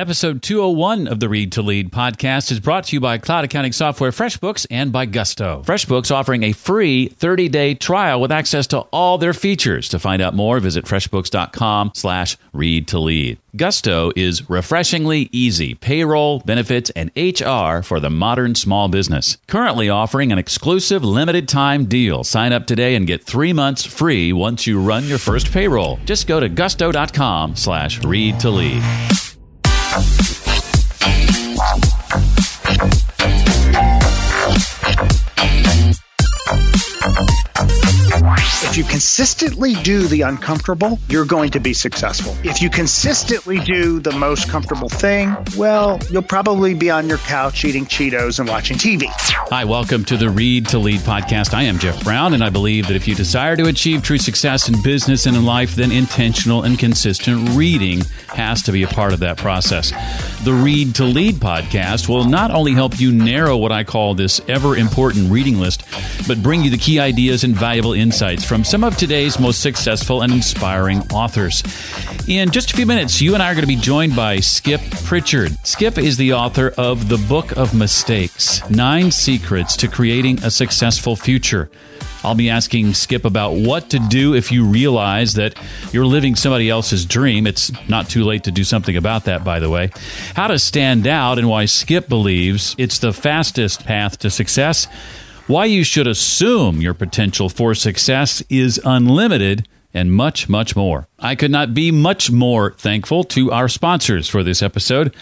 Episode 201 of the Read to Lead podcast is brought to you by cloud accounting software FreshBooks and by Gusto. FreshBooks offering a free 30-day trial with access to all their features. To find out more, visit freshbooks.com/readtolead. Gusto is refreshingly easy payroll, benefits, and HR for the modern small business. Currently offering an exclusive limited-time deal. Sign up today and get 3 months free once you run your first payroll. Just go to gusto.com/readtolead. If you consistently do the uncomfortable, you're going to be successful. If you consistently do the most comfortable thing, well, you'll probably be on your couch eating Cheetos and watching TV. Hi, welcome to the Read to Lead podcast. I am Jeff Brown, and I believe that if you desire to achieve true success in business and in life, then intentional and consistent reading has to be a part of that process. The Read to Lead podcast will not only help you narrow what I call this ever-important reading list, but bring you the key ideas and valuable insights from some of today's most successful and inspiring authors. In just a few minutes, you and I are going to be joined by Skip Pritchard. Skip is the author of The Book of Mistakes: 9 Secrets to Creating a Successful Future. I'll be asking Skip about what to do if you realize that you're living somebody else's dream. It's not too late to do something about that, by the way. How to stand out and why Skip believes it's the fastest path to success. Why you should assume your potential for success is unlimited, and much, much more. I could not be much more thankful to our sponsors for this episode.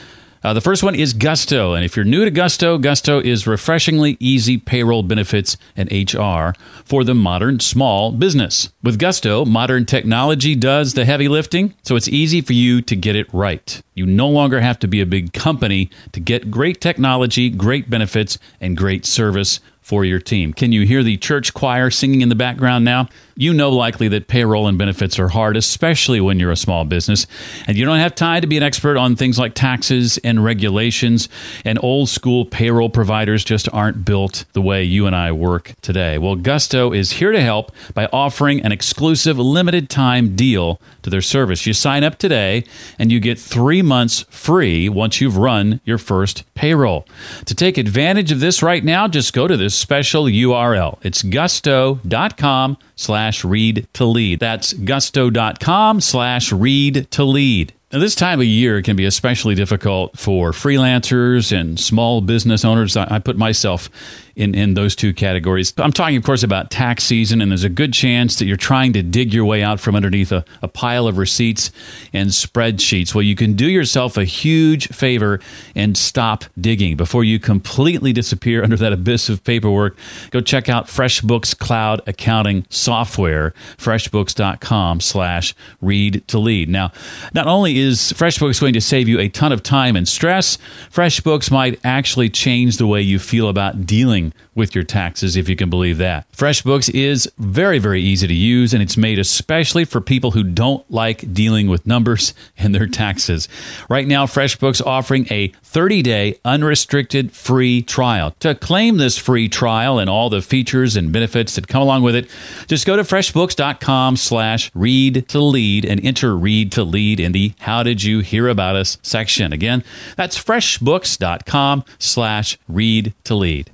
The first one is Gusto, and if you're new to Gusto, Gusto is refreshingly easy payroll, benefits, and HR for the modern small business. With Gusto, modern technology does the heavy lifting, so it's easy for you to get it right. You no longer have to be a big company to get great technology, great benefits, and great service for your team. Can you hear the church choir singing in the background now? You know likely that payroll and benefits are hard, especially when you're a small business, and you don't have time to be an expert on things like taxes and regulations, and old school payroll providers just aren't built the way you and I work today. Well, Gusto is here to help by offering an exclusive limited time deal to their service. You sign up today and you get 3 months free once you've run your first payroll. To take advantage of this right now, just go to this special URL. It's gusto.com/read to lead. That's gusto.com/read to lead. Now, this time of year can be especially difficult for freelancers and small business owners. I put myself in those two categories. I'm talking, of course, about tax season, and there's a good chance that you're trying to dig your way out from underneath a pile of receipts and spreadsheets. Well, you can do yourself a huge favor and stop digging before you completely disappear under that abyss of paperwork. Go check out FreshBooks Cloud Accounting Software, freshbooks.com/read to lead. Now, not only is FreshBooks going to save you a ton of time and stress, FreshBooks might actually change the way you feel about dealing with your taxes, if you can believe that. FreshBooks is very, very easy to use, and it's made especially for people who don't like dealing with numbers and their taxes. Right now, FreshBooks offering a 30-day unrestricted free trial. To claim this free trial and all the features and benefits that come along with it, just go to freshbooks.com/read to lead and enter read to lead in the How Did You Hear About Us section. Again, that's freshbooks.com/read to lead.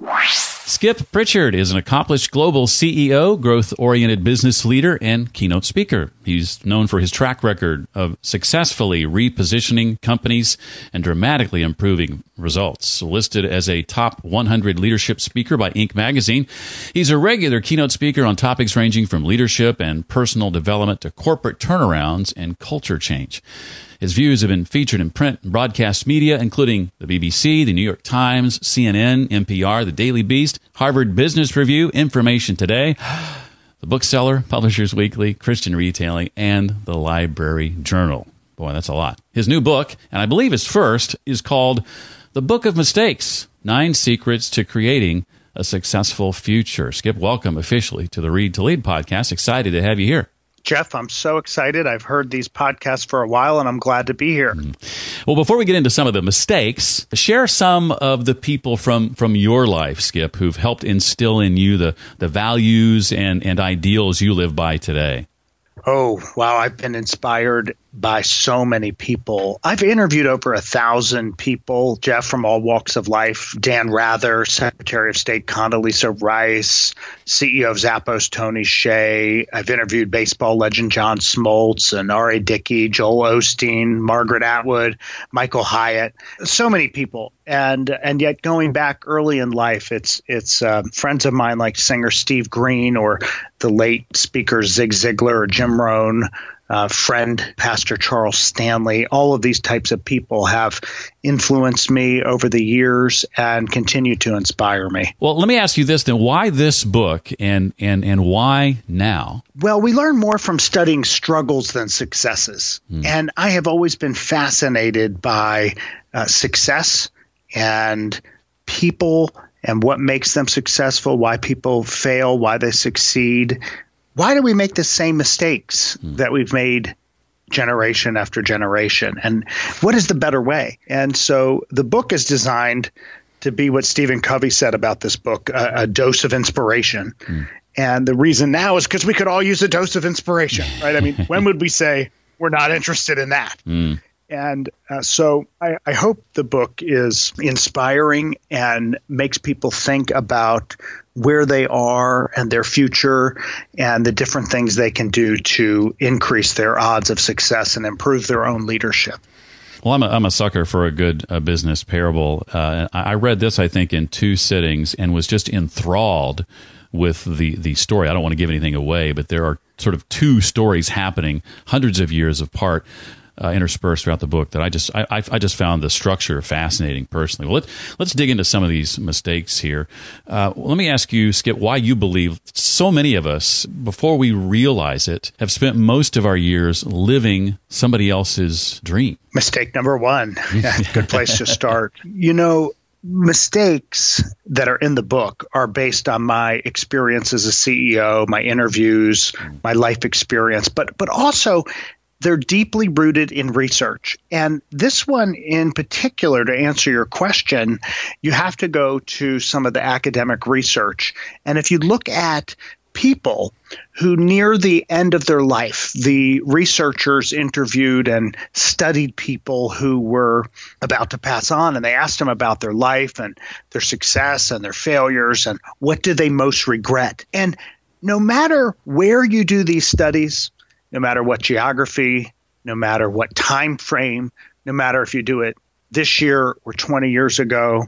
Skip Pritchard is an accomplished global CEO, growth-oriented business leader, and keynote speaker. He's known for his track record of successfully repositioning companies and dramatically improving results. Listed as a top 100 leadership speaker by Inc. magazine, he's a regular keynote speaker on topics ranging from leadership and personal development to corporate turnarounds and culture change. His views have been featured in print and broadcast media, including the BBC, the New York Times, CNN, NPR, the Daily Beast, Harvard Business Review, Information Today, The Bookseller, Publishers Weekly, Christian Retailing, and the Library Journal. Boy, that's a lot. His new book, and I believe his first, is called The Book of Mistakes: 9 Secrets to Creating a Successful Future. Skip, welcome officially to the Read to Lead podcast. Excited to have you here. Jeff, I'm so excited. I've heard these podcasts for a while, and I'm glad to be here. Well, before we get into some of the mistakes, share some of the people from your life, Skip, who've helped instill in you the values and ideals you live by today. Oh, wow. I've been inspired by so many people. I've interviewed over 1,000 people, Jeff, from all walks of life. Dan Rather, Secretary of State Condoleezza Rice, CEO of Zappos, Tony Hsieh. I've interviewed baseball legend John Smoltz and R.A. Dickey, Joel Osteen, Margaret Atwood, Michael Hyatt. So many people. And yet going back early in life, it's friends of mine like singer Steve Green or the late speaker Zig Ziglar or Jim Rohn, friend Pastor Charles Stanley. All of these types of people have influenced me over the years and continue to inspire me. Well, let me ask you this then. Why this book and why now? Well, we learn more from studying struggles than successes. And I have always been fascinated by success and people and what makes them successful, why people fail, why they succeed. Why do we make the same mistakes that we've made generation after generation? And what is the better way? And so the book is designed to be what Stephen Covey said about this book, a dose of inspiration. And the reason now is because we could all use a dose of inspiration, right? I mean, when would we say we're not interested in that? And so I hope the book is inspiring and makes people think about where they are and their future and the different things they can do to increase their odds of success and improve their own leadership. Well, I'm a sucker for a good business parable. I read this, I think, in 2 sittings and was just enthralled with the story. I don't want to give anything away, but there are sort of 2 stories happening hundreds of years apart, interspersed throughout the book, that I just found the structure fascinating personally. Well, let's dig into some of these mistakes here. Let me ask you, Skip, why you believe so many of us, before we realize it, have spent most of our years living somebody else's dream. Mistake number 1. Good place to start. You know, mistakes that are in the book are based on my experience as a CEO, my interviews, my life experience, but also they're deeply rooted in research. And this one in particular, to answer your question, you have to go to some of the academic research. And if you look at people who near the end of their life, the researchers interviewed and studied people who were about to pass on, and they asked them about their life and their success and their failures and what do they most regret. And no matter where you do these studies, no matter what geography, no matter what time frame, no matter if you do it this year or 20 years ago,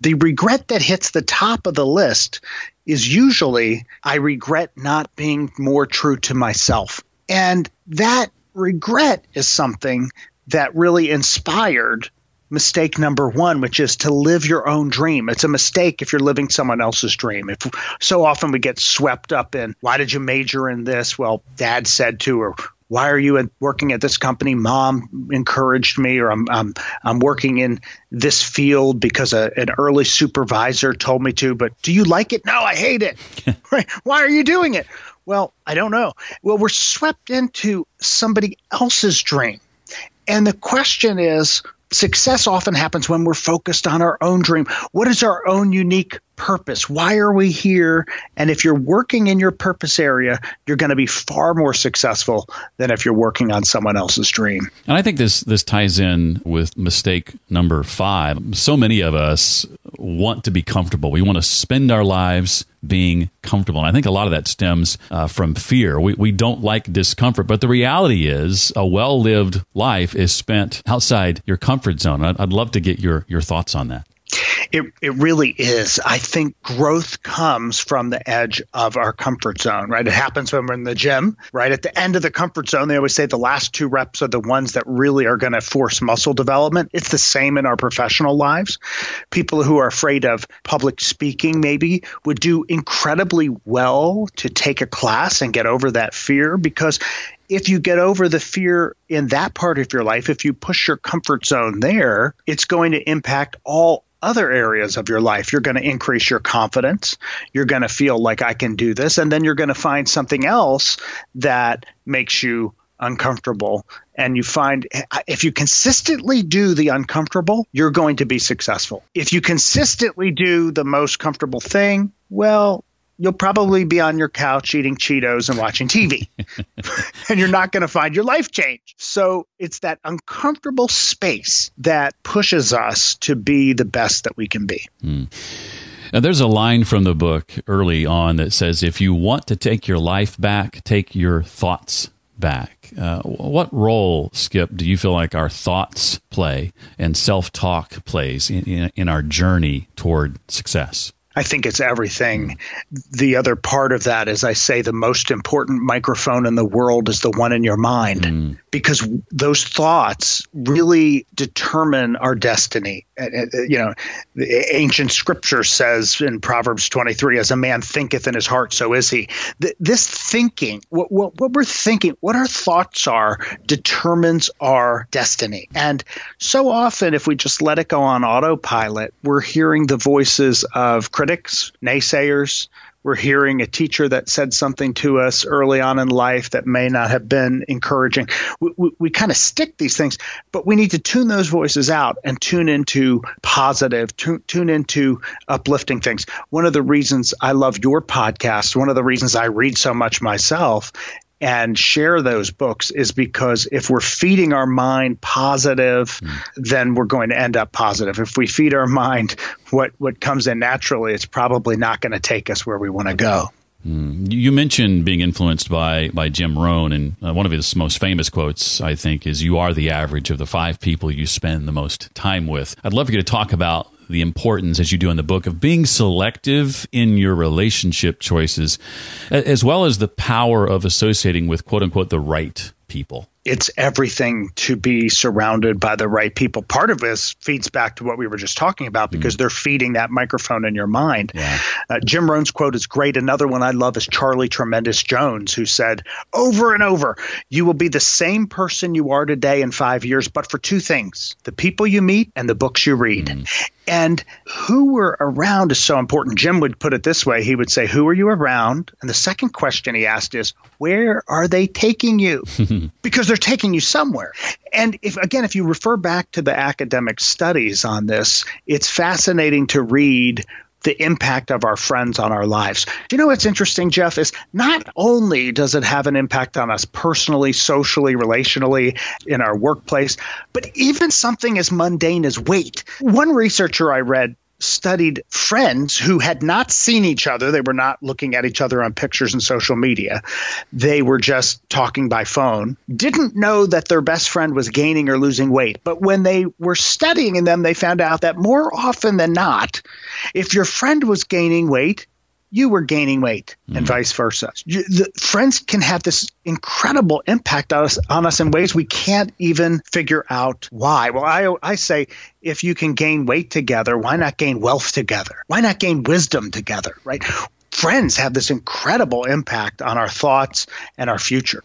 the regret that hits the top of the list is usually, I regret not being more true to myself. And that regret is something that really inspired mistake number 1, which is to live your own dream. It's a mistake if you're living someone else's dream. If so often we get swept up in, why did you major in this? Well, Dad said to, or why are you working at this company? Mom encouraged me, or I'm working in this field because an early supervisor told me to. But do you like it? No, I hate it. Right? Why are you doing it? Well, I don't know. Well, we're swept into somebody else's dream, and the question is, success often happens when we're focused on our own dream. What is our own unique purpose? Why are we here? And if you're working in your purpose area, you're going to be far more successful than if you're working on someone else's dream. And I think this ties in with mistake number 5. So many of us want to be comfortable. We want to spend our lives being comfortable. And I think a lot of that stems from fear. We don't like discomfort, but the reality is a well-lived life is spent outside your comfort zone. I'd love to get your thoughts on that. It really is. I think growth comes from the edge of our comfort zone, right? It happens when we're in the gym, right? At the end of the comfort zone, they always say the last 2 reps are the ones that really are going to force muscle development. It's the same in our professional lives. People who are afraid of public speaking maybe would do incredibly well to take a class and get over that fear, because if you get over the fear in that part of your life, if you push your comfort zone there, it's going to impact all other areas of your life. You're going to increase your confidence. You're going to feel like I can do this. And then you're going to find something else that makes you uncomfortable. And you find if you consistently do the uncomfortable, you're going to be successful. If you consistently do the most comfortable thing, well, you'll probably be on your couch eating Cheetos and watching TV, and you're not going to find your life change. So it's that uncomfortable space that pushes us to be the best that we can be. Mm. Now, there's a line from the book early on that says, if you want to take your life back, take your thoughts back. What role, Skip, do you feel like our thoughts play and self-talk plays in our journey toward success? I think it's everything. The other part of that is I say the most important microphone in the world is the one in your mind, because those thoughts really determine our destiny. You know, the ancient scripture says in Proverbs 23, as a man thinketh in his heart, so is he. This thinking, what we're thinking, what our thoughts are, determines our destiny. And so often, if we just let it go on autopilot, we're hearing the voices of critics, naysayers. We're hearing a teacher that said something to us early on in life that may not have been encouraging. We kind of stick these things, but we need to tune those voices out and tune into positive, tune into uplifting things. One of the reasons I love your podcast, one of the reasons I read so much myself and share those books, is because if we're feeding our mind positive, then we're going to end up positive. If we feed our mind what comes in naturally, it's probably not going to take us where we want to go. You mentioned being influenced by Jim Rohn, and one of his most famous quotes, I think, is you are the average of the five people you spend the most time with. I'd love for you to talk about the importance, as you do in the book, of being selective in your relationship choices, as well as the power of associating with, quote unquote, the right people. It's everything to be surrounded by the right people. Part of this feeds back to what we were just talking about, because they're feeding that microphone in your mind. Yeah. Jim Rohn's quote is great. Another one I love is Charlie Tremendous Jones, who said over and over, you will be the same person you are today in 5 years, but for two things: the people you meet and the books you read. And who we're around is so important. Jim would put it this way. He would say, who are you around? And the second question he asked is, where are they taking you? Because they're taking you somewhere. And if you refer back to the academic studies on this, it's fascinating to read the impact of our friends on our lives. You know what's interesting, Jeff, is not only does it have an impact on us personally, socially, relationally, in our workplace, but even something as mundane as weight. One researcher I read studied friends who had not seen each other. They were not looking at each other on pictures and social media. They were just talking by phone, didn't know that their best friend was gaining or losing weight. But when they were studying them, they found out that more often than not, if your friend was gaining weight, you were gaining weight, and vice versa. Friends can have this incredible impact on us in ways we can't even figure out why. Well, I say, if you can gain weight together, why not gain wealth together? Why not gain wisdom together, right? Friends have this incredible impact on our thoughts and our future.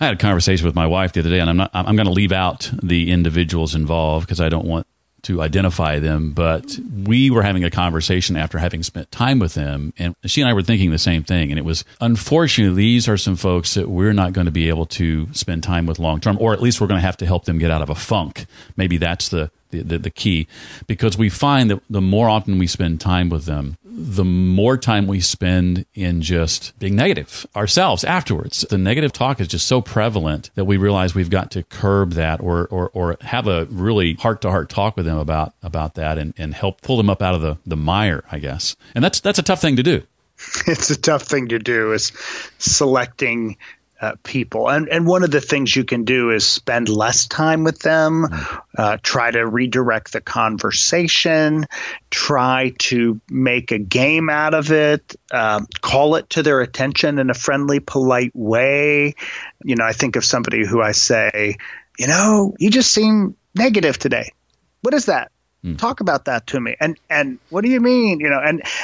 I had a conversation with my wife the other day, and I'm going to leave out the individuals involved because I don't want to identify them, but we were having a conversation after having spent time with them, and she and I were thinking the same thing. And it was, unfortunately, these are some folks that we're not going to be able to spend time with long term, or at least we're going to have to help them get out of a funk. Maybe that's the key, because we find that the more often we spend time with them, the more time we spend in just being negative ourselves afterwards. The negative talk is just so prevalent that we realize we've got to curb that, or have a really heart-to-heart talk with them about that, and help pull them up out of the mire, I guess. And that's a tough thing to do. It's a tough thing to do, is selecting people. And one of the things you can do is spend less time with them, try to redirect the conversation, try to make a game out of it, call it to their attention in a friendly, polite way. You know, I think of somebody who I say, you know, you just seem negative today. What is that? Talk about that to me. And what do you mean? You know,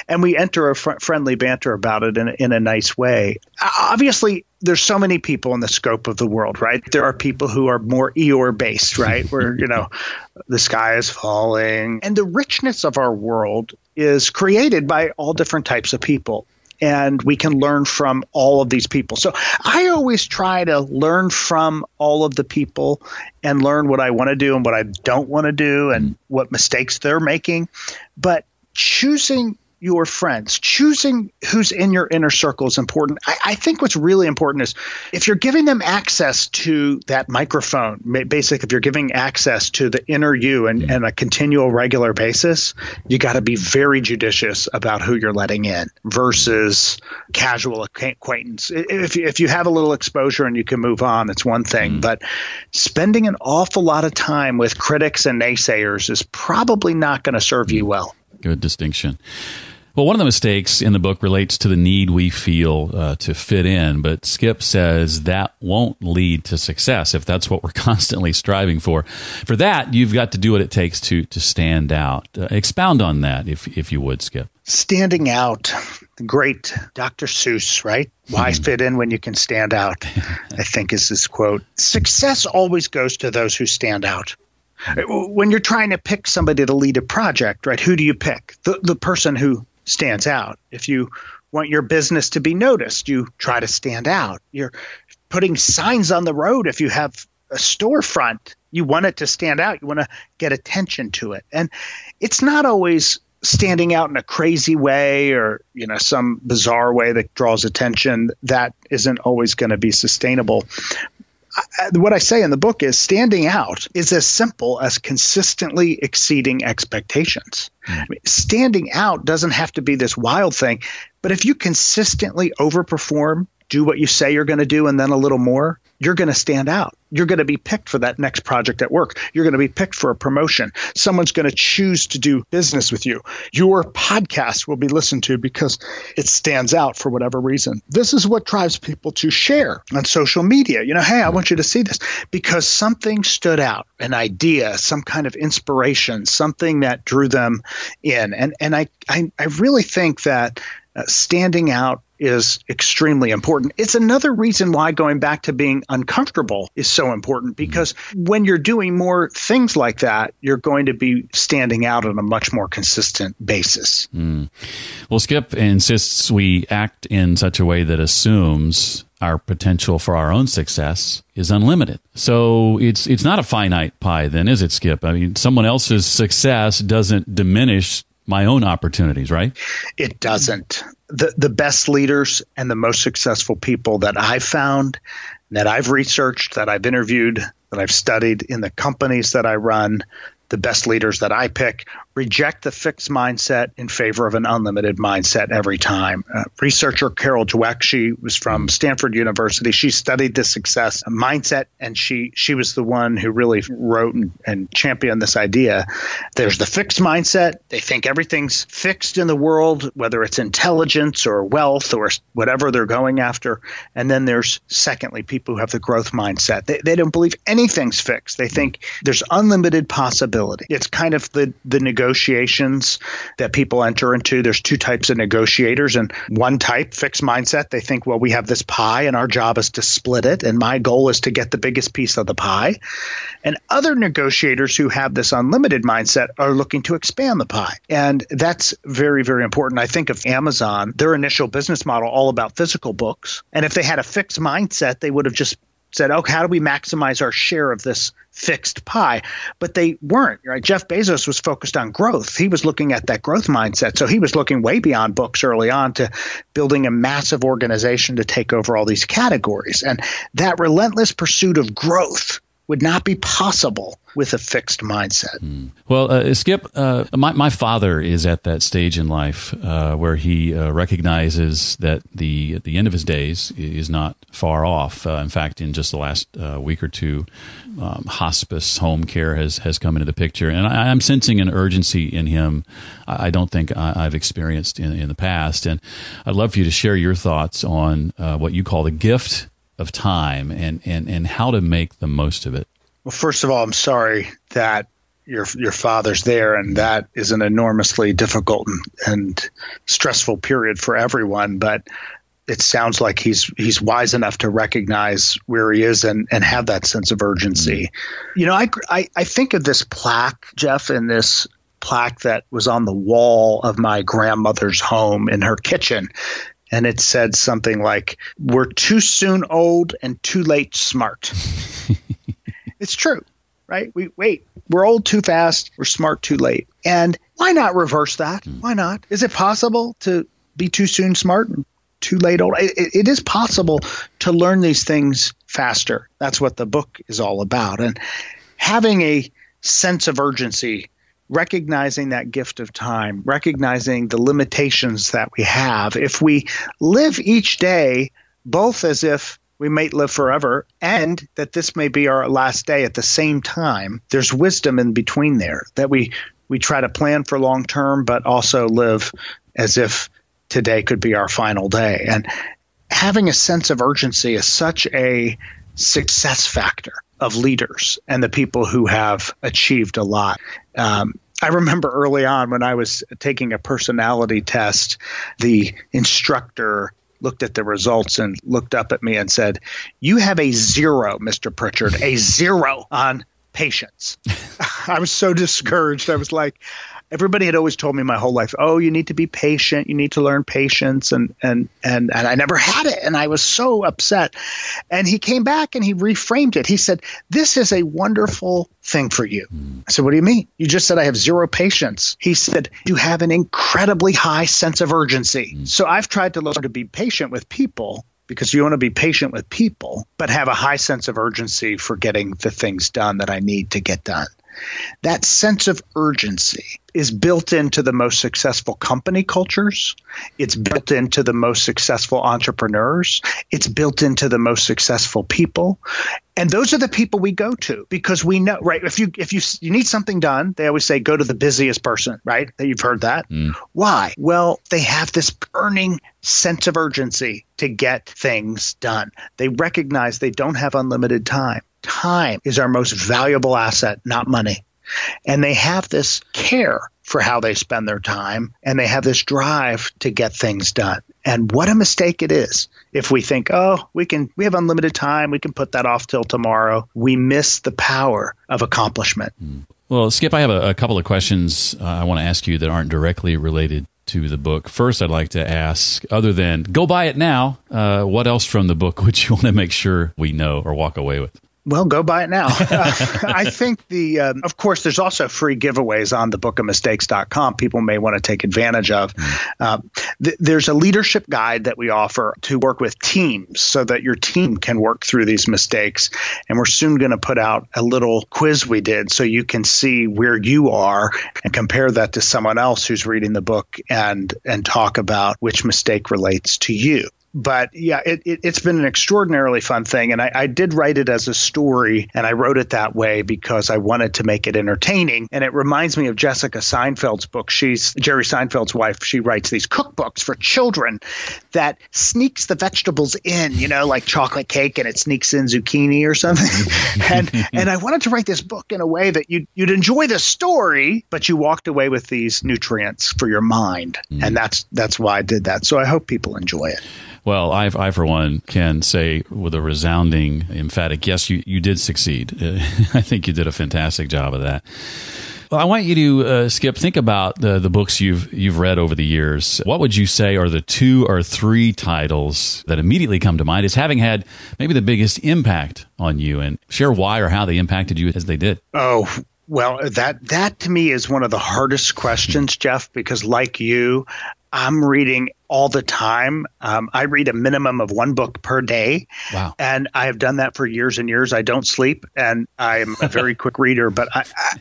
and we enter a friendly banter about it in a nice way. Obviously, there's so many people in the scope of the world, right? There are people who are more Eeyore based, right? Where, you know, the sky is falling, and the richness of our world is created by all different types of people. And we can learn from all of these people. So I always try to learn from all of the people and learn what I want to do and what I don't want to do and what mistakes they're making. But choosing your friends, choosing who's in your inner circle is important. I think what's really important is if you're giving them access to that microphone, basically if you're giving access to the inner you and a continual regular basis, you got to be very judicious about who you're letting in versus casual acquaintance. If you have a little exposure and you can move on, it's one thing. But spending an awful lot of time with critics and naysayers is probably not going to serve you well. Good distinction. Well, one of the mistakes in the book relates to the need we feel to fit in, but Skip says that won't lead to success if that's what we're constantly striving for. For that, you've got to do what it takes to stand out. Expound on that, if you would, Skip. Standing out. The great Dr. Seuss, right? Why fit in when you can stand out, I think is his quote. Success always goes to those who stand out. When you're trying to pick somebody to lead a project, right, who do you pick? The person who stands out. If you want your business to be noticed, you try to stand out. You're putting signs on the road. If you have a storefront, you want it to stand out. You want to get attention to it. And it's not always standing out in a crazy way or, you know, some bizarre way that draws attention. That isn't always going to be sustainable. What I say in the book is standing out is as simple as consistently exceeding expectations. I mean, standing out doesn't have to be this wild thing, but if you consistently overperform, do what you say you're going to do and then a little more, you're going to stand out. You're going to be picked for that next project at work. You're going to be picked for a promotion. Someone's going to choose to do business with you. Your podcast will be listened to because it stands out for whatever reason. This is what drives people to share on social media. You know, hey, I want you to see this because something stood out, an idea, some kind of inspiration, something that drew them in. And I really think that standing out is extremely important. It's another reason why going back to being uncomfortable is so important, because when you're doing more things like that, you're going to be standing out on a much more consistent basis. Mm. Well, Skip insists we act in such a way that assumes our potential for our own success is unlimited. So it's not a finite pie then, is it, Skip? I mean, someone else's success doesn't diminish my own opportunities, right? It doesn't. The best leaders and the most successful people that I've found, that I've researched, that I've interviewed, that I've studied in the companies that I run, the best leaders that I pick reject the fixed mindset in favor of an unlimited mindset every time. Researcher Carol Dweck, she was from Stanford University. She studied the success mindset, and she was the one who really wrote and championed this idea. There's the fixed mindset. They think everything's fixed in the world, whether it's intelligence or wealth or whatever they're going after. And then there's, secondly, people who have the growth mindset. They don't believe anything's fixed. They think there's unlimited possibility. It's kind of the negotiations that people enter into. There's two types of negotiators, and one type, fixed mindset, they think, well, we have this pie and our job is to split it, and my goal is to get the biggest piece of the pie. And other negotiators who have this unlimited mindset are looking to expand the pie. And that's very, very important. I think of Amazon, their initial business model all about physical books. And if they had a fixed mindset, they would have just said, oh, how do we maximize our share of this fixed pie? But they weren't, right? Jeff Bezos was focused on growth. He was looking at that growth mindset. So he was looking way beyond books early on to building a massive organization to take over all these categories. And that relentless pursuit of growth would not be possible with a fixed mindset. Mm. Well, Skip, my father is at that stage in life where he recognizes that the end of his days is not far off. In fact, in just the last week or two, hospice home care has come into the picture. And I'm sensing an urgency in him I don't think I've experienced in the past. And I'd love for you to share your thoughts on what you call the gift of time and how to make the most of it. Well, first of all, I'm sorry that your father's there, and that is an enormously difficult and stressful period for everyone. But it sounds like he's wise enough to recognize where he is and have that sense of urgency. You know, I think of this plaque, Jeff, and this plaque that was on the wall of my grandmother's home in her kitchen. And it said something like, we're too soon old and too late smart. It's true. right? We're old too fast. We're smart too late. And why not reverse that? Why not? Is it possible to be too soon smart and too late old? It is possible to learn these things faster. That's what the book is all about. And having a sense of urgency, recognizing that gift of time, recognizing the limitations that we have. If we live each day, both as if we might live forever and that this may be our last day at the same time, there's wisdom in between there that we try to plan for long term, but also live as if today could be our final day. And having a sense of urgency is such a success factor of leaders and the people who have achieved a lot. I remember early on when I was taking a personality test, the instructor looked at the results and looked up at me and said, "You have a zero, Mr. Pritchard, a zero on patience." I was so discouraged. I was like, everybody had always told me my whole life, "Oh, you need to be patient. You need to learn patience." And I never had it. And I was so upset. And he came back and he reframed it. He said, "This is a wonderful thing for you." I said, "What do you mean? You just said I have zero patience." He said, "You have an incredibly high sense of urgency." So I've tried to learn to be patient with people, because you want to be patient with people, but have a high sense of urgency for getting the things done that I need to get done. That sense of urgency is built into the most successful company cultures. It's built into the most successful entrepreneurs. It's built into the most successful people. And those are the people we go to because we know, right? If you need something done, they always say, go to the busiest person, right? You've heard that. Why? Well, they have this burning sense of urgency to get things done. They recognize they don't have unlimited time. Time is our most valuable asset, not money. And they have this care for how they spend their time, and they have this drive to get things done. And what a mistake it is if we think, oh, we have unlimited time, we can put that off till tomorrow. We miss the power of accomplishment. Well, Skip, I have a couple of questions I want to ask you that aren't directly related to the book. First, I'd like to ask, other than go buy it now, what else from the book would you want to make sure we know or walk away with? Well, go buy it now. I think of course, there's also free giveaways on thebookofmistakes.com people may want to take advantage of. There's a leadership guide that we offer to work with teams so that your team can work through these mistakes. And we're soon going to put out a little quiz we did so you can see where you are and compare that to someone else who's reading the book and talk about which mistake relates to you. But yeah, it's been an extraordinarily fun thing. And I did write it as a story, and I wrote it that way because I wanted to make it entertaining. And it reminds me of Jessica Seinfeld's book. She's Jerry Seinfeld's wife. She writes these cookbooks for children that sneaks the vegetables in, like chocolate cake, and it sneaks in zucchini or something. And I wanted to write this book in a way that you'd enjoy the story, but you walked away with these nutrients for your mind. And that's why I did that. So I hope people enjoy it. Well, I, for one, can say with a resounding, emphatic yes, you did succeed. I think you did a fantastic job of that. Well, I want you to, Skip, think about the books you've read over the years. What would you say are the two or three titles that immediately come to mind as having had maybe the biggest impact on you? And share why or how they impacted you as they did. Oh, well, that to me is one of the hardest questions, Jeff, because like you, I'm reading all the time. I read a minimum of one book per day. Wow. And I have done that for years and years. I don't sleep, and I'm a very quick reader, but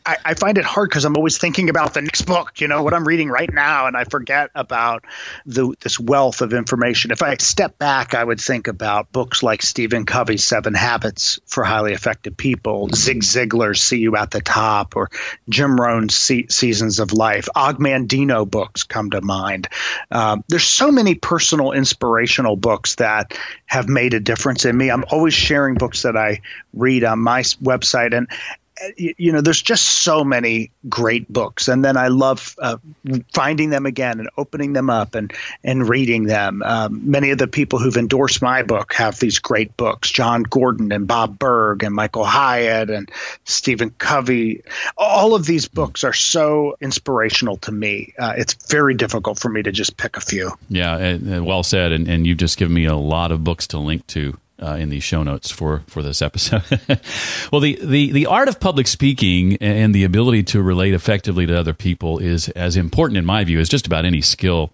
I find it hard because I'm always thinking about the next book, what I'm reading right now, and I forget about this wealth of information. If I step back, I would think about books like Stephen Covey's 7 Habits for Highly Effective People, Zig Ziglar's See You at the Top, or Jim Rohn's Seasons of Life. Og Mandino books come to mind. There's so many personal, inspirational books that have made a difference in me. I'm always sharing books that I read on my website. And, there's just so many great books. And then I love finding them again and opening them up and reading them. Many of the people who've endorsed my book have these great books, John Gordon and Bob Berg and Michael Hyatt and Stephen Covey. All of these books are so inspirational to me. It's very difficult for me to just pick a few. Yeah, well said. And you've just given me a lot of books to link to in the show notes for this episode. Well, the art of public speaking and the ability to relate effectively to other people is as important, in my view, as just about any skill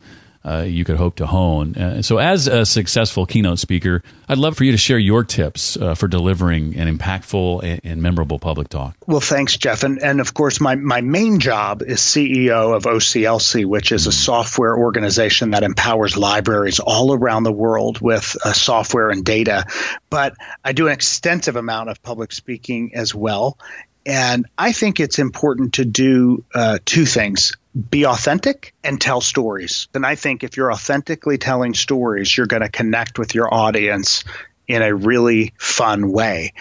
you could hope to hone. So as a successful keynote speaker, I'd love for you to share your tips for delivering an impactful and memorable public talk. Well, thanks, Jeff. And of course, my main job is CEO of OCLC, which is a software organization that empowers libraries all around the world with software and data. But I do an extensive amount of public speaking as well. And I think it's important to do two things. Be authentic and tell stories. And I think if you're authentically telling stories, you're going to connect with your audience in a really fun way.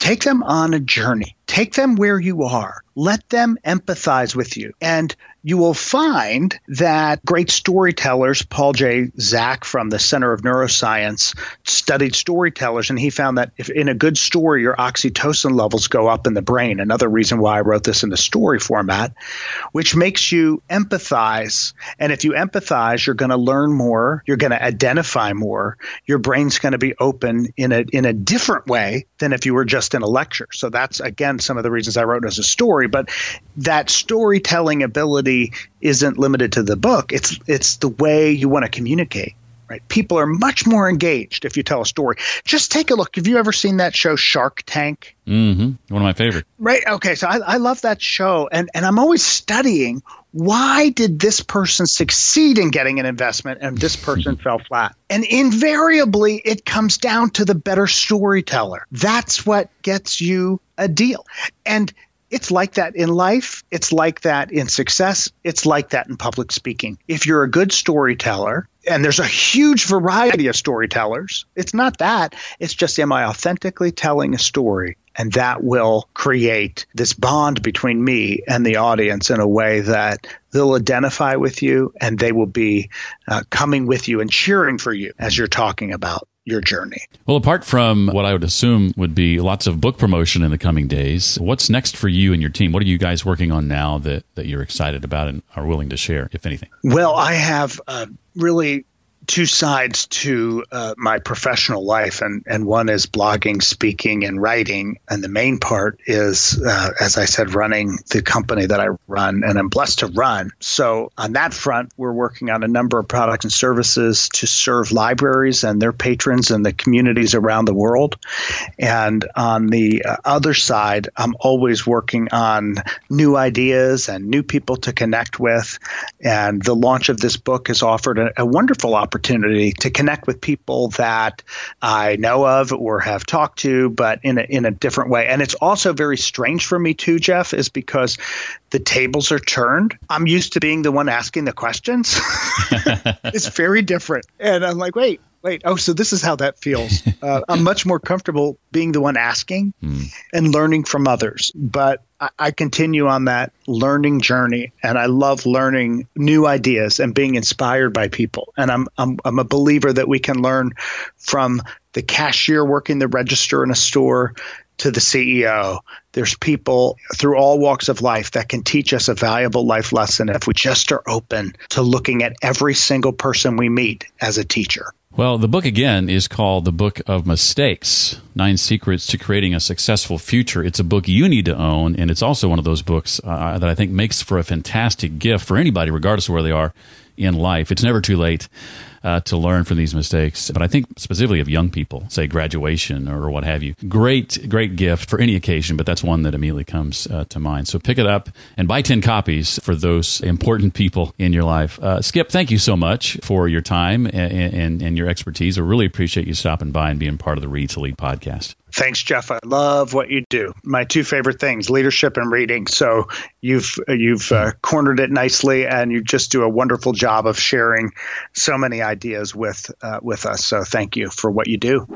Take them on a journey. Take them where you are. Let them empathize with you. And you will find that great storytellers, Paul J. Zach from the Center of Neuroscience studied storytellers, and he found that if in a good story, your oxytocin levels go up in the brain. Another reason why I wrote this in the story format, which makes you empathize. And if you empathize, you're going to learn more. You're going to identify more. Your brain's going to be open in a different way than if you were just in a lecture. So that's, again, some of the reasons I wrote it as a story. But that storytelling ability isn't limited to the book. It's the way you want to communicate, right? People are much more engaged if you tell a story. Just take a look. Have you ever seen that show Shark Tank? Mm-hmm. One of my favorites. Right. Okay. So I love that show. And I'm always studying, why did this person succeed in getting an investment and this person fell flat? And invariably, it comes down to the better storyteller. That's what gets you a deal. And it's like that in life. It's like that in success. It's like that in public speaking. If you're a good storyteller, and there's a huge variety of storytellers, it's not that. It's just, am I authentically telling a story? And that will create this bond between me and the audience in a way that they'll identify with you, and they will be coming with you and cheering for you as you're talking about your journey. Well, apart from what I would assume would be lots of book promotion in the coming days, what's next for you and your team? What are you guys working on now that you're excited about and are willing to share, if anything? Well, I have really two sides to my professional life, and one is blogging, speaking, and writing. And the main part is, as I said, running the company that I run and I'm blessed to run. So on that front, we're working on a number of products and services to serve libraries and their patrons and the communities around the world. And on the other side, I'm always working on new ideas and new people to connect with. And the launch of this book has offered a wonderful opportunity to connect with people that I know of or have talked to, but in a different way. And it's also very strange for me too, Jeff, is because the tables are turned. I'm used to being the one asking the questions. It's very different. And I'm like, wait. Oh, so this is how that feels. I'm much more comfortable being the one asking and learning from others. But I continue on that learning journey, and I love learning new ideas and being inspired by people. And I'm a believer that we can learn from the cashier working the register in a store to the CEO. There's people through all walks of life that can teach us a valuable life lesson if we just are open to looking at every single person we meet as a teacher. Well, the book, again, is called The Book of Mistakes, 9 Secrets to Creating a Successful Future. It's a book you need to own, and it's also one of those books that I think makes for a fantastic gift for anybody, regardless of where they are in life. It's never too late to learn from these mistakes, but I think specifically of young people, say graduation or what have you. Great, great gift for any occasion, but that's one that immediately comes to mind. So pick it up and buy 10 copies for those important people in your life. Skip, thank you so much for your time and your expertise. I really appreciate you stopping by and being part of the Read to Lead podcast. Thanks, Jeff. I love what you do. My two favorite things, leadership and reading. So you've cornered it nicely, and you just do a wonderful job of sharing so many ideas with us. So thank you for what you do.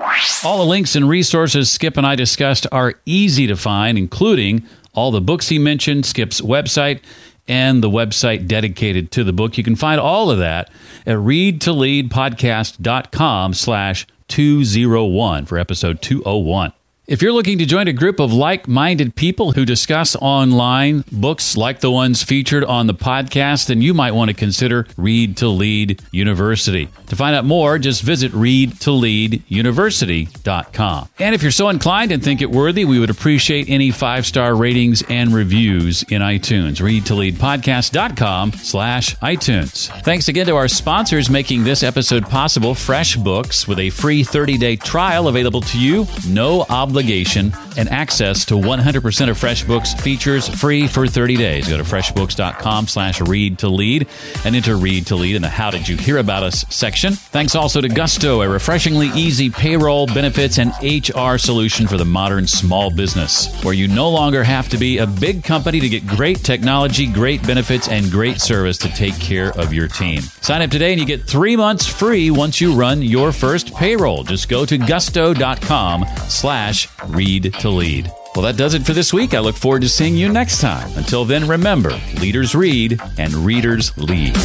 All the links and resources Skip and I discussed are easy to find, including all the books he mentioned, Skip's website, and the website dedicated to the book. You can find all of that at readtoleadpodcast.com/201 for episode 201. If you're looking to join a group of like-minded people who discuss online books like the ones featured on the podcast, then you might want to consider Read to Lead University. To find out more, just visit readtoleaduniversity.com. And if you're so inclined and think it worthy, we would appreciate any 5-star ratings and reviews in iTunes. readtoleadpodcast.com/iTunes. Thanks again to our sponsors making this episode possible, FreshBooks, with a free 30-day trial available to you, no obligation, and access to 100% of FreshBooks features free for 30 days. Go to freshbooks.com/readtolead and enter Read to Lead in the How Did You Hear About Us section. Thanks also to Gusto, a refreshingly easy payroll, benefits, and HR solution for the modern small business, where you no longer have to be a big company to get great technology, great benefits, and great service to take care of your team. Sign up today and you get 3 months free once you run your first payroll. Just go to gusto.com/readtolead. Well, that does it for this week. I look forward to seeing you next time. Until then, remember, leaders read and readers lead.